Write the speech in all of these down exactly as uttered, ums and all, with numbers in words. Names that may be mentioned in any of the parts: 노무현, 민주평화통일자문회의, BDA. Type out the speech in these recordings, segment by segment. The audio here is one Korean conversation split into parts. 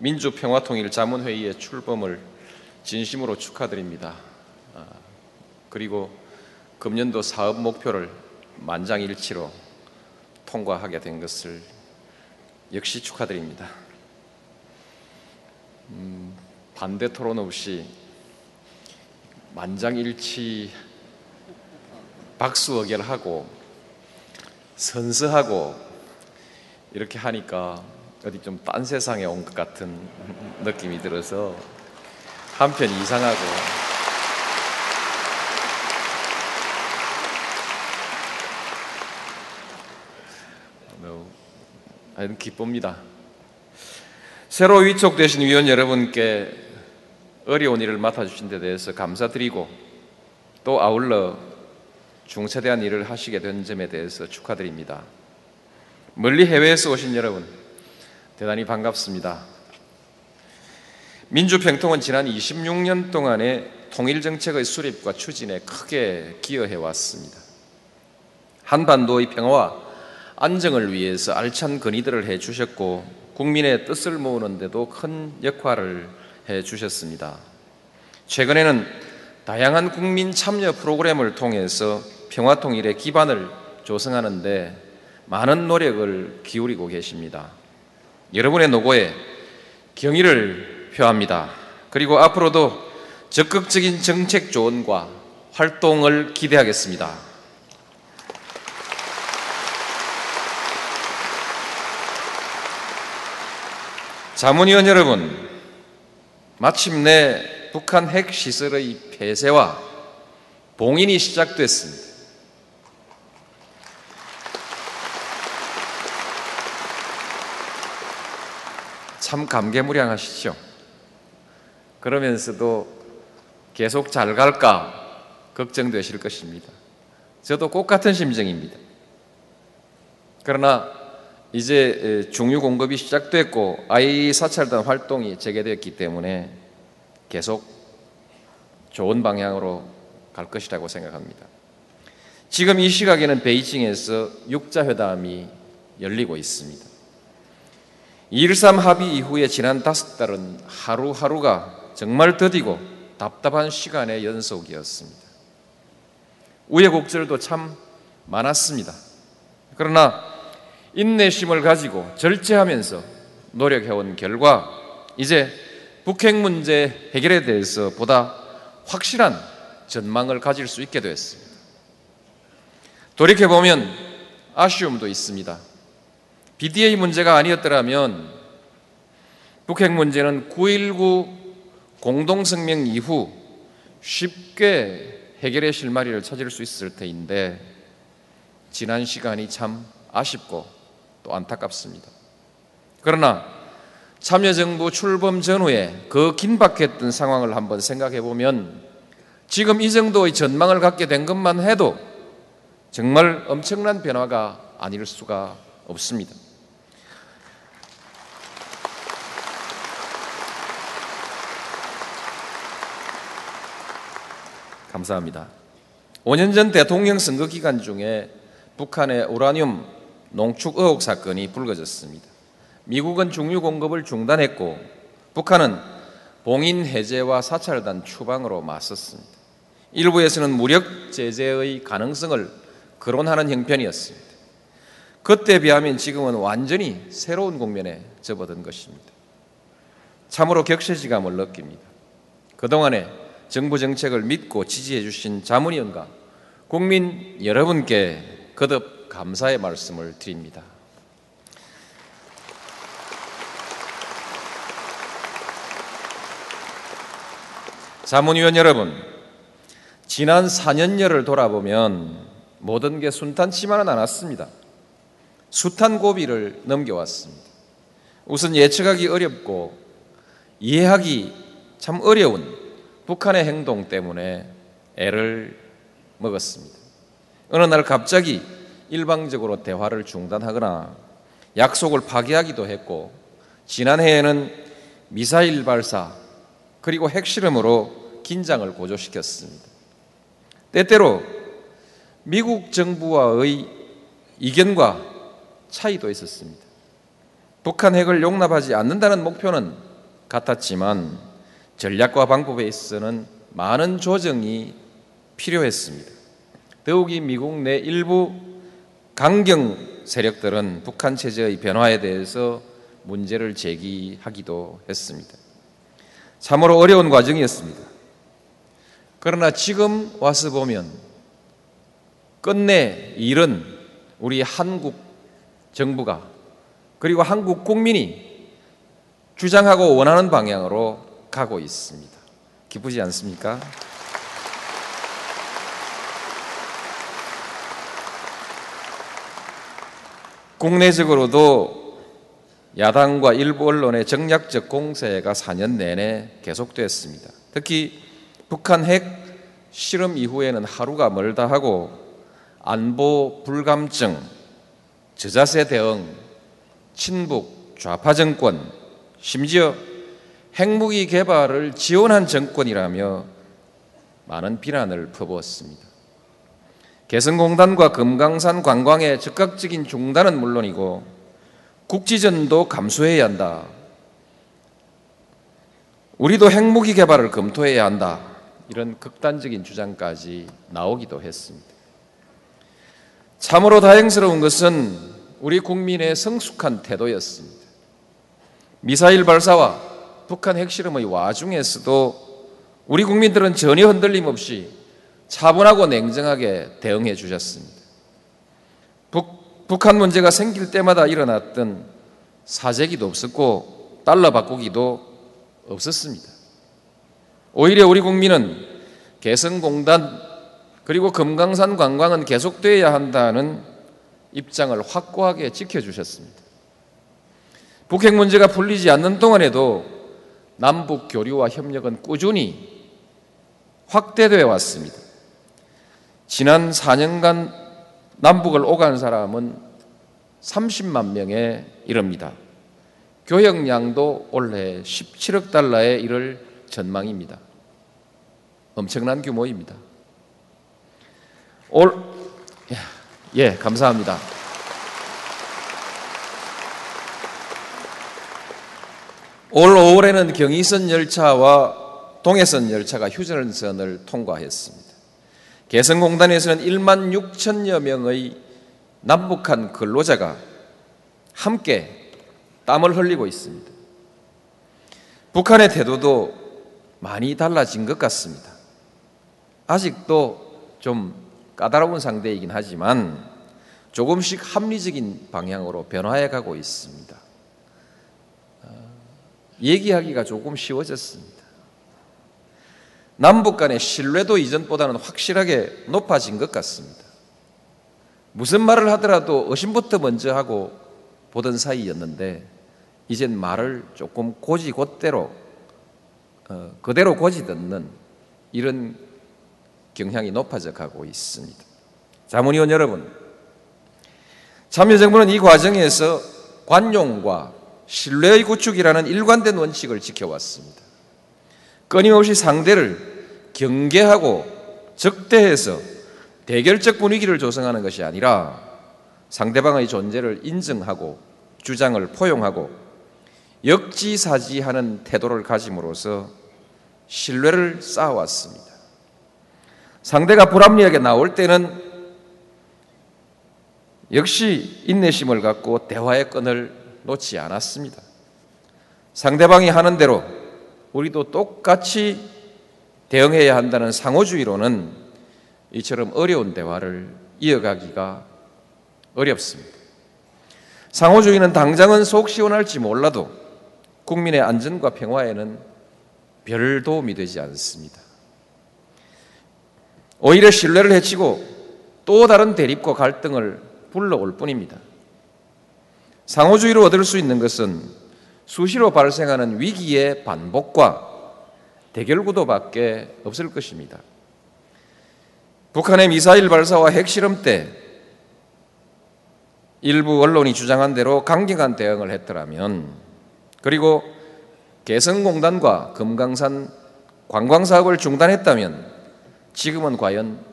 민주평화통일자문회의의 출범을 진심으로 축하드립니다. 그리고 금년도 사업 목표를 만장일치로 통과하게 된 것을 역시 축하드립니다. 음, 반대 토론 없이 만장일치 박수어결하고 선서하고 이렇게 하니까 어디 좀 딴 세상에 온 것 같은 느낌이 들어서 한편 이상하고 너무 기쁩니다. 새로 위촉되신 위원 여러분께 어려운 일을 맡아주신 데 대해서 감사드리고 또 아울러 중차대한 일을 하시게 된 점에 대해서 축하드립니다. 멀리 해외에서 오신 여러분 대단히 반갑습니다. 민주평통은 지난 이십육 년 동안의 통일정책의 수립과 추진에 크게 기여해왔습니다. 한반도의 평화와 안정을 위해서 알찬 건의들을 해주셨고 국민의 뜻을 모으는 데도 큰 역할을 해주셨습니다. 최근에는 다양한 국민 참여 프로그램을 통해서 평화통일의 기반을 조성하는 데 많은 노력을 기울이고 계십니다. 여러분의 노고에 경의를 표합니다. 그리고 앞으로도 적극적인 정책 조언과 활동을 기대하겠습니다. 자문위원 여러분, 마침내 북한 핵시설의 폐쇄와 봉인이 시작됐습니다. 참 감개무량하시죠. 그러면서도 계속 잘 갈까 걱정되실 것입니다. 저도 꼭 같은 심정입니다. 그러나 이제 중유 공급이 시작됐고 아이이이에이 사찰단 활동이 재개되었기 때문에 계속 좋은 방향으로 갈 것이라고 생각합니다. 지금 이 시각에는 베이징에서 육자회담이 열리고 있습니다. 이점일삼 합의 이후에 지난 다섯 달은 하루하루가 정말 더디고 답답한 시간의 연속이었습니다. 우여곡절도 참 많았습니다. 그러나 인내심을 가지고 절제하면서 노력해온 결과 이제 북핵 문제 해결에 대해서 보다 확실한 전망을 가질 수 있게 되었습니다. 돌이켜보면 아쉬움도 있습니다. 비디에이 문제가 아니었더라면 북핵 문제는 구일구 공동성명 이후 쉽게 해결의 실마리를 찾을 수 있을 터인데 지난 시간이 참 아쉽고 또 안타깝습니다. 그러나 참여정부 출범 전후에 그 긴박했던 상황을 한번 생각해보면 지금 이 정도의 전망을 갖게 된 것만 해도 정말 엄청난 변화가 아닐 수가 없습니다. 감사합니다. 오 년 전 대통령 선거 기간 중에 북한의 우라늄 농축 의혹 사건이 불거졌습니다. 미국은 중유 공급을 중단했고 북한은 봉인 해제와 사찰단 추방으로 맞섰습니다. 일부에서는 무력 제재의 가능성을 거론하는 형편이었습니다. 그때에 비하면 지금은 완전히 새로운 국면에 접어든 것입니다. 참으로 격세지감을 느낍니다. 그동안에 정부 정책을 믿고 지지해 주신 자문위원과 국민 여러분께 거듭 감사의 말씀을 드립니다. 자문위원 여러분, 지난 사 년여를 돌아보면 모든 게 순탄치만은 않았습니다. 숱한 고비를 넘겨왔습니다. 우선 예측하기 어렵고 이해하기 참 어려운 북한의 행동 때문에 애를 먹었습니다. 어느 날 갑자기 일방적으로 대화를 중단하거나 약속을 파기하기도 했고, 지난해에는 미사일 발사 그리고 핵실험으로 긴장을 고조시켰습니다. 때때로 미국 정부와의 이견과 차이도 있었습니다. 북한 핵을 용납하지 않는다는 목표는 같았지만 전략과 방법에 있어서는 많은 조정이 필요했습니다. 더욱이 미국 내 일부 강경 세력들은 북한 체제의 변화에 대해서 문제를 제기하기도 했습니다. 참으로 어려운 과정이었습니다. 그러나 지금 와서 보면 끝내 일은 우리 한국 정부가 그리고 한국 국민이 주장하고 원하는 방향으로 가고 있습니다. 기쁘지 않습니까? 국내적으로도 야당과 일부 언론의 정략적 공세가 사 년 내내 계속되었습니다. 특히 북한 핵 실험 이후에는 하루가 멀다 하고 안보 불감증, 저자세 대응, 친북, 좌파 정권, 심지어 핵무기 개발을 지원한 정권이라며 많은 비난을 퍼부었습니다. 개성공단과 금강산 관광의 즉각적인 중단은 물론이고 국지전도 감수해야 한다, 우리도 핵무기 개발을 검토해야 한다, 이런 극단적인 주장까지 나오기도 했습니다. 참으로 다행스러운 것은 우리 국민의 성숙한 태도였습니다. 미사일 발사와 북한 핵실험의 와중에서도 우리 국민들은 전혀 흔들림 없이 차분하고 냉정하게 대응해 주셨습니다. 북, 북한 문제가 생길 때마다 일어났던 사재기도 없었고 달러 바꾸기도 없었습니다. 오히려 우리 국민은 개성공단 그리고 금강산 관광은 계속되어야 한다는 입장을 확고하게 지켜주셨습니다. 북핵 문제가 풀리지 않는 동안에도 남북 교류와 협력은 꾸준히 확대되어 왔습니다. 지난 사 년간 남북을 오간 사람은 삼십만 명에 이릅니다. 교역량도 올해 십칠억 달러에 이를 전망입니다. 엄청난 규모입니다. 올, 예, 감사합니다. 올 오월에는 경의선 열차와 동해선 열차가 휴전선을 통과했습니다. 개성공단에서는 일만 육천여 명의 남북한 근로자가 함께 땀을 흘리고 있습니다. 북한의 태도도 많이 달라진 것 같습니다. 아직도 좀 까다로운 상대이긴 하지만 조금씩 합리적인 방향으로 변화해가고 있습니다. 얘기하기가 조금 쉬워졌습니다. 남북 간의 신뢰도 이전보다는 확실하게 높아진 것 같습니다. 무슨 말을 하더라도 의심부터 먼저 하고 보던 사이였는데 이젠 말을 조금 고지곧대로 어, 그대로 고지 듣는 이런 경향이 높아져 가고 있습니다. 자문위원 여러분, 참여정부는 이 과정에서 관용과 신뢰의 구축이라는 일관된 원칙을 지켜왔습니다. 끊임없이 상대를 경계하고 적대해서 대결적 분위기를 조성하는 것이 아니라 상대방의 존재를 인정하고 주장을 포용하고 역지사지하는 태도를 가짐으로써 신뢰를 쌓아왔습니다. 상대가 불합리하게 나올 때는 역시 인내심을 갖고 대화의 끈을 놓지 않았습니다. 상대방이 하는 대로 우리도 똑같이 대응해야 한다는 상호주의로는 이처럼 어려운 대화를 이어가기가 어렵습니다. 상호주의는 당장은 속 시원할지 몰라도 국민의 안전과 평화에는 별 도움이 되지 않습니다. 오히려 신뢰를 해치고 또 다른 대립과 갈등을 불러올 뿐입니다. 상호주의로 얻을 수 있는 것은 수시로 발생하는 위기의 반복과 대결 구도밖에 없을 것입니다. 북한의 미사일 발사와 핵실험 때 일부 언론이 주장한 대로 강경한 대응을 했더라면, 그리고 개성공단과 금강산 관광 사업을 중단했다면 지금은 과연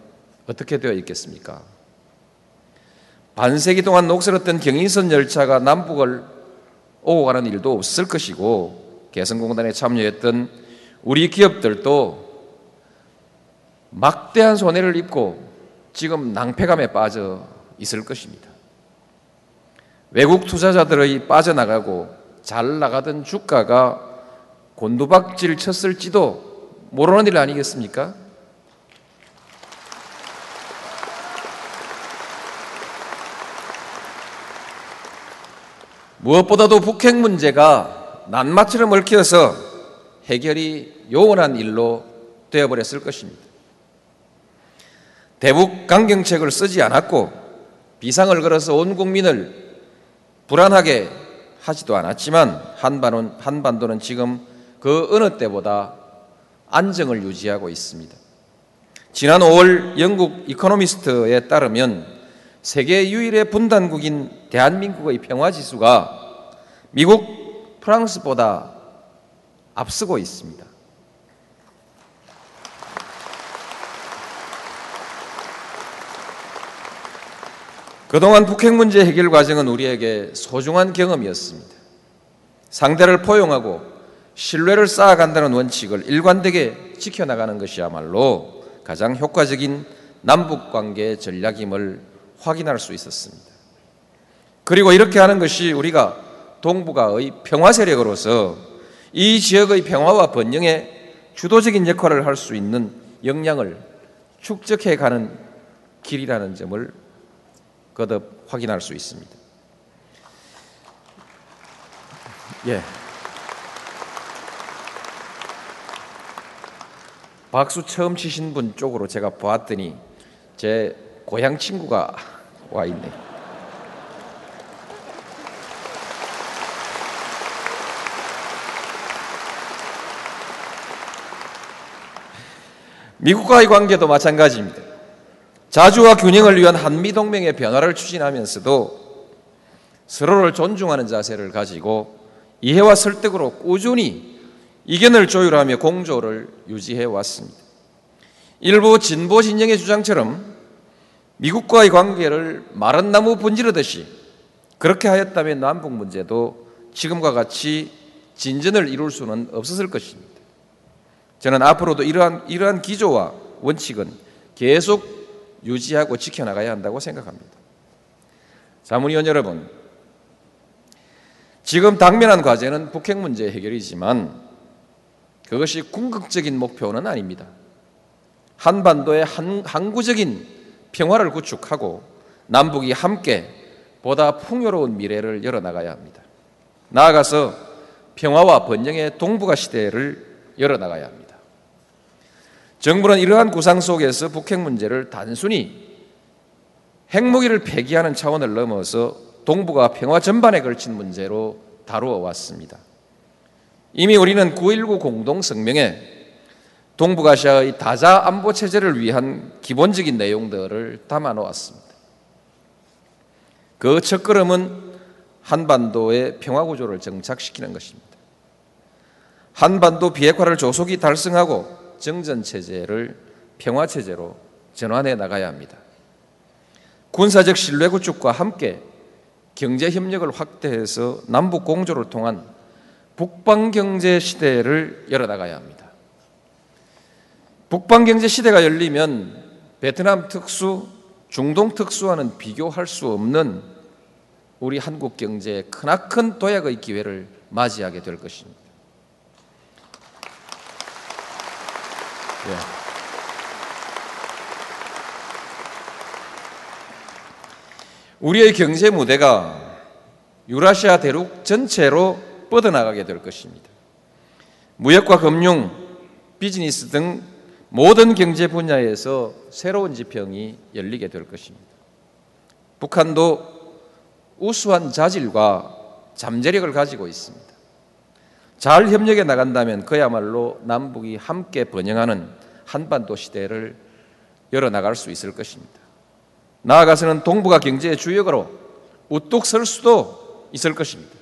어떻게 되어 있겠습니까? 반세기 동안 녹슬었던 경의선 열차가 남북을 오고 가는 일도 없을 것이고, 개성공단에 참여했던 우리 기업들도 막대한 손해를 입고 지금 낭패감에 빠져 있을 것입니다. 외국 투자자들의 빠져나가고 잘 나가던 주가가 곤두박질 쳤을지도 모르는 일 아니겠습니까? 무엇보다도 북핵 문제가 낱마처럼 얽혀서 해결이 요원한 일로 되어버렸을 것입니다. 대북 강경책을 쓰지 않았고 비상을 걸어서 온 국민을 불안하게 하지도 않았지만, 한반도는, 한반도는 지금 그 어느 때보다 안정을 유지하고 있습니다. 지난 오월 영국 이코노미스트에 따르면 세계 유일의 분단국인 대한민국의 평화지수가 미국, 프랑스보다 앞서고 있습니다. 그동안 북핵 문제 해결 과정은 우리에게 소중한 경험이었습니다. 상대를 포용하고 신뢰를 쌓아간다는 원칙을 일관되게 지켜나가는 것이야말로 가장 효과적인 남북관계 전략임을 확인할 수 있었습니다. 그리고 이렇게 하는 것이 우리가 동북아의 평화세력으로서 이 지역의 평화와 번영에 주도적인 역할을 할 수 있는 역량을 축적해가는 길이라는 점을 거듭 확인할 수 있습니다. 예. 박수 처음 치신 분 쪽으로 제가 보았더니 제 고향 친구가 와 있네. 미국과의 관계도 마찬가지입니다. 자주와 균형을 위한 한미동맹의 변화를 추진하면서도 서로를 존중하는 자세를 가지고 이해와 설득으로 꾸준히 이견을 조율하며 공조를 유지해 왔습니다. 일부 진보 진영의 주장처럼 미국과의 관계를 마른 나무 분지르듯이 그렇게 하였다면 남북 문제도 지금과 같이 진전을 이룰 수는 없었을 것입니다. 저는 앞으로도 이러한, 이러한 기조와 원칙은 계속 유지하고 지켜나가야 한다고 생각합니다. 자문위원 여러분, 지금 당면한 과제는 북핵 문제 해결이지만 그것이 궁극적인 목표는 아닙니다. 한반도의 한, 항구적인 평화를 구축하고 남북이 함께 보다 풍요로운 미래를 열어나가야 합니다. 나아가서 평화와 번영의 동북아 시대를 열어나가야 합니다. 정부는 이러한 구상 속에서 북핵 문제를 단순히 핵무기를 폐기하는 차원을 넘어서 동북아 평화 전반에 걸친 문제로 다루어 왔습니다. 이미 우리는 구일구 공동성명에 동북아시아의 다자 안보 체제를 위한 기본적인 내용들을 담아 놓았습니다. 그 첫걸음은 한반도의 평화 구조를 정착시키는 것입니다. 한반도 비핵화를 조속히 달성하고 정전체제를 평화체제로 전환해 나가야 합니다. 군사적 신뢰 구축과 함께 경제협력을 확대해서 남북 공조를 통한 북방경제 시대를 열어나가야 합니다. 북방경제 시대가 열리면 베트남 특수, 중동 특수와는 비교할 수 없는 우리 한국 경제의 크나큰 도약의 기회를 맞이하게 될 것입니다. 예. 우리의 경제 무대가 유라시아 대륙 전체로 뻗어나가게 될 것입니다. 무역과 금융, 비즈니스 등 모든 경제 분야에서 새로운 지평이 열리게 될 것입니다. 북한도 우수한 자질과 잠재력을 가지고 있습니다. 잘 협력해 나간다면 그야말로 남북이 함께 번영하는 한반도 시대를 열어나갈 수 있을 것입니다. 나아가서는 동북아 경제의 주역으로 우뚝 설 수도 있을 것입니다.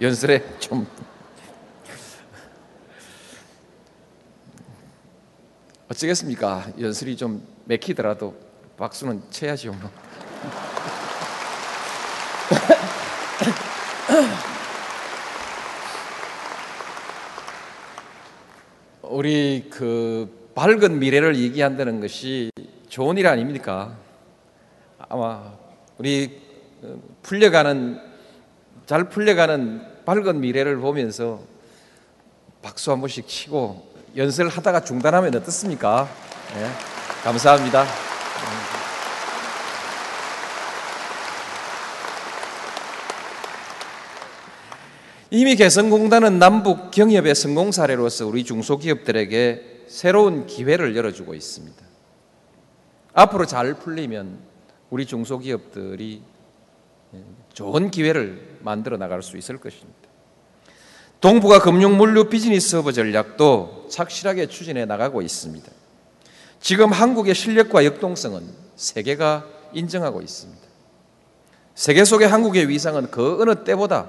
연설에 좀 어쩌겠습니까? 연설이 좀 맥히더라도 박수는 쳐야지요. 우리 그 밝은 미래를 얘기한다는 것이 좋은 일 아닙니까? 아마 우리 풀려가는 잘 풀려가는 밝은 미래를 보면서 박수 한 번씩 치고 연설하다가 중단하면 어떻습니까? 네, 감사합니다. 이미 개성공단은 남북 경협의 성공 사례로서 우리 중소기업들에게 새로운 기회를 열어주고 있습니다. 앞으로 잘 풀리면 우리 중소기업들이 좋은 기회를 만들어 나갈 수 있을 것입니다. 동북아 금융물류 비즈니스 허브 전략도 착실하게 추진해 나가고 있습니다. 지금 한국의 실력과 역동성은 세계가 인정하고 있습니다. 세계 속의 한국의 위상은 그 어느 때보다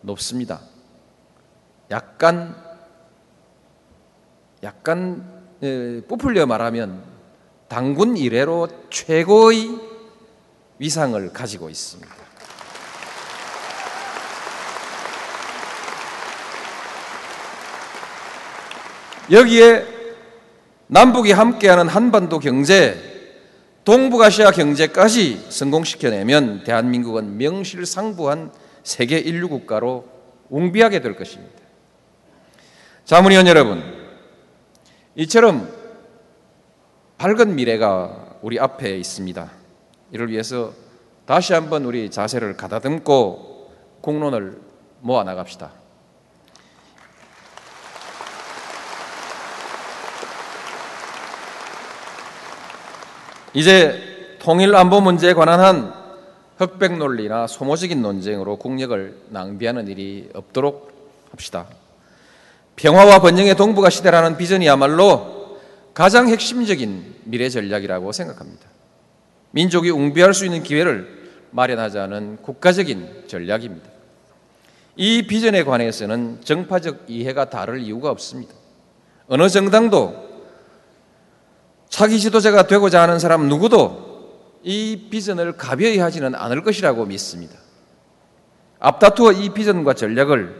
높습니다. 약간 약간 부풀려 말하면 단군 이래로 최고의 위상을 가지고 있습니다. 여기에 남북이 함께하는 한반도 경제, 동북아시아 경제까지 성공시켜내면 대한민국은 명실상부한 세계 일류 국가로 웅비하게 될 것입니다. 자문위원 여러분, 이처럼 밝은 미래가 우리 앞에 있습니다. 이를 위해서 다시 한번 우리 자세를 가다듬고 공론을 모아 나갑시다. 이제 통일 안보 문제에 관한 한 흑백 논리나 소모적인 논쟁으로 국력을 낭비하는 일이 없도록 합시다. 평화와 번영의 동북아 시대라는 비전이야말로 가장 핵심적인 미래 전략이라고 생각합니다. 민족이 웅비할 수 있는 기회를 마련하자는 국가적인 전략입니다. 이 비전에 관해서는 정파적 이해가 다를 이유가 없습니다. 어느 정당도 차기 지도자가 되고자 하는 사람 누구도 이 비전을 가벼이 하지는 않을 것이라고 믿습니다. 앞다투어 이 비전과 전략을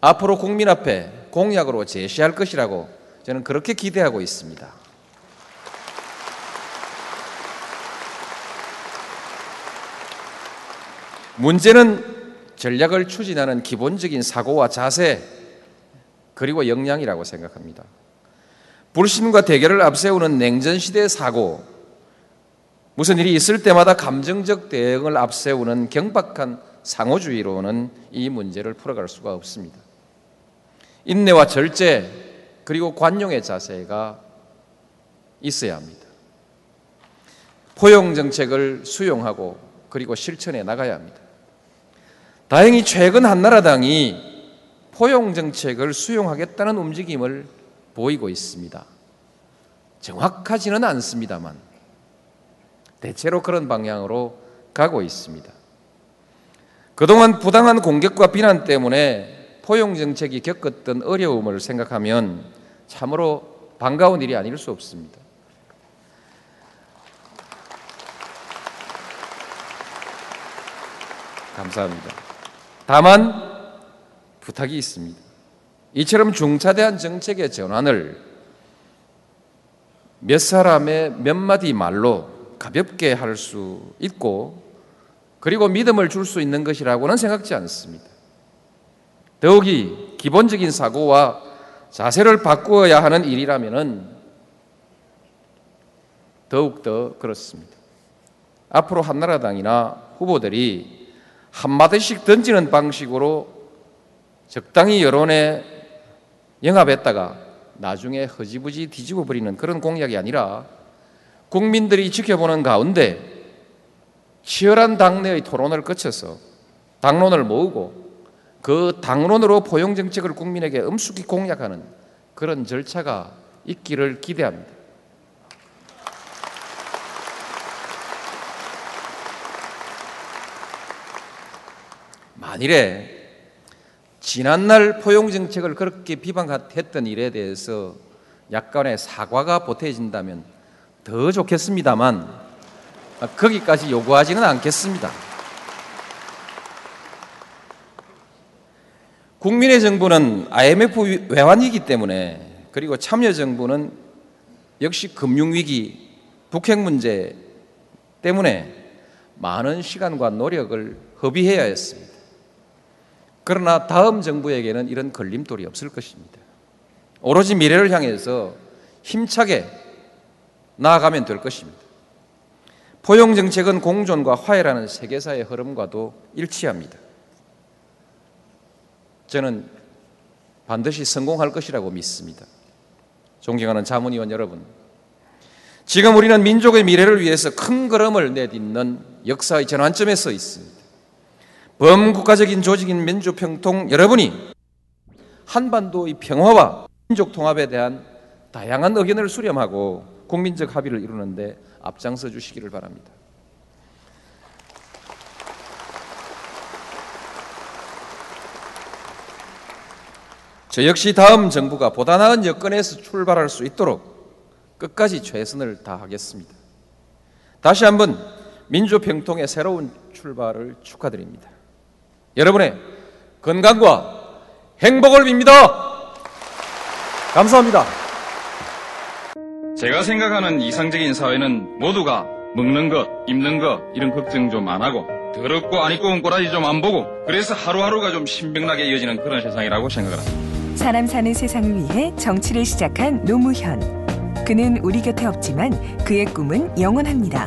앞으로 국민 앞에 공약으로 제시할 것이라고 저는 그렇게 기대하고 있습니다. 문제는 전략을 추진하는 기본적인 사고와 자세 그리고 역량이라고 생각합니다. 불신과 대결을 앞세우는 냉전 시대의 사고, 무슨 일이 있을 때마다 감정적 대응을 앞세우는 경박한 상호주의로는 이 문제를 풀어갈 수가 없습니다. 인내와 절제 그리고 관용의 자세가 있어야 합니다. 포용 정책을 수용하고 그리고 실천해 나가야 합니다. 다행히 최근 한나라당이 포용 정책을 수용하겠다는 움직임을 보이고 있습니다. 정확하지는 않습니다만 대체로 그런 방향으로 가고 있습니다. 그동안 부당한 공격과 비난 때문에 포용 정책이 겪었던 어려움을 생각하면 참으로 반가운 일이 아닐 수 없습니다. 감사합니다. 다만 부탁이 있습니다. 이처럼 중차대한 정책의 전환을 몇 사람의 몇 마디 말로 가볍게 할 수 있고 그리고 믿음을 줄 수 있는 것이라고는 생각지 않습니다. 더욱이 기본적인 사고와 자세를 바꾸어야 하는 일이라면 더욱더 그렇습니다. 앞으로 한나라당이나 후보들이 한마디씩 던지는 방식으로 적당히 여론에 영합했다가 나중에 허지부지 뒤집어 버리는 그런 공약이 아니라 국민들이 지켜보는 가운데 치열한 당내의 토론을 거쳐서 당론을 모으고 그 당론으로 포용정책을 국민에게 엄숙히 공약하는 그런 절차가 있기를 기대합니다. 만일에 지난날 포용정책을 그렇게 비방했던 일에 대해서 약간의 사과가 보태진다면 더 좋겠습니다만 거기까지 요구하지는 않겠습니다. 국민의 정부는 아이엠에프 외환위기 때문에, 그리고 참여정부는 역시 금융위기, 북핵 문제 때문에 많은 시간과 노력을 허비해야 했습니다. 그러나 다음 정부에게는 이런 걸림돌이 없을 것입니다. 오로지 미래를 향해서 힘차게 나아가면 될 것입니다. 포용정책은 공존과 화해라는 세계사의 흐름과도 일치합니다. 저는 반드시 성공할 것이라고 믿습니다. 존경하는 자문위원 여러분, 지금 우리는 민족의 미래를 위해서 큰 걸음을 내딛는 역사의 전환점에 서 있습니다. 범국가적인 조직인 민주평통 여러분이 한반도의 평화와 민족 통합에 대한 다양한 의견을 수렴하고 국민적 합의를 이루는 데 앞장서 주시기를 바랍니다. 저 역시 다음 정부가 보다 나은 여건에서 출발할 수 있도록 끝까지 최선을 다하겠습니다. 다시 한번 민주평통의 새로운 출발을 축하드립니다. 여러분의 건강과 행복을 빕니다. 감사합니다. 제가 생각하는 이상적인 사회는 모두가 먹는 것, 입는 것 이런 걱정 좀 안 하고, 더럽고 안 입고 온 꼬라지 좀 안 보고, 그래서 하루하루가 좀 신명나게 이어지는 그런 세상이라고 생각을 합니다. 사람 사는 세상을 위해 정치를 시작한 노무현. 그는 우리 곁에 없지만 그의 꿈은 영원합니다.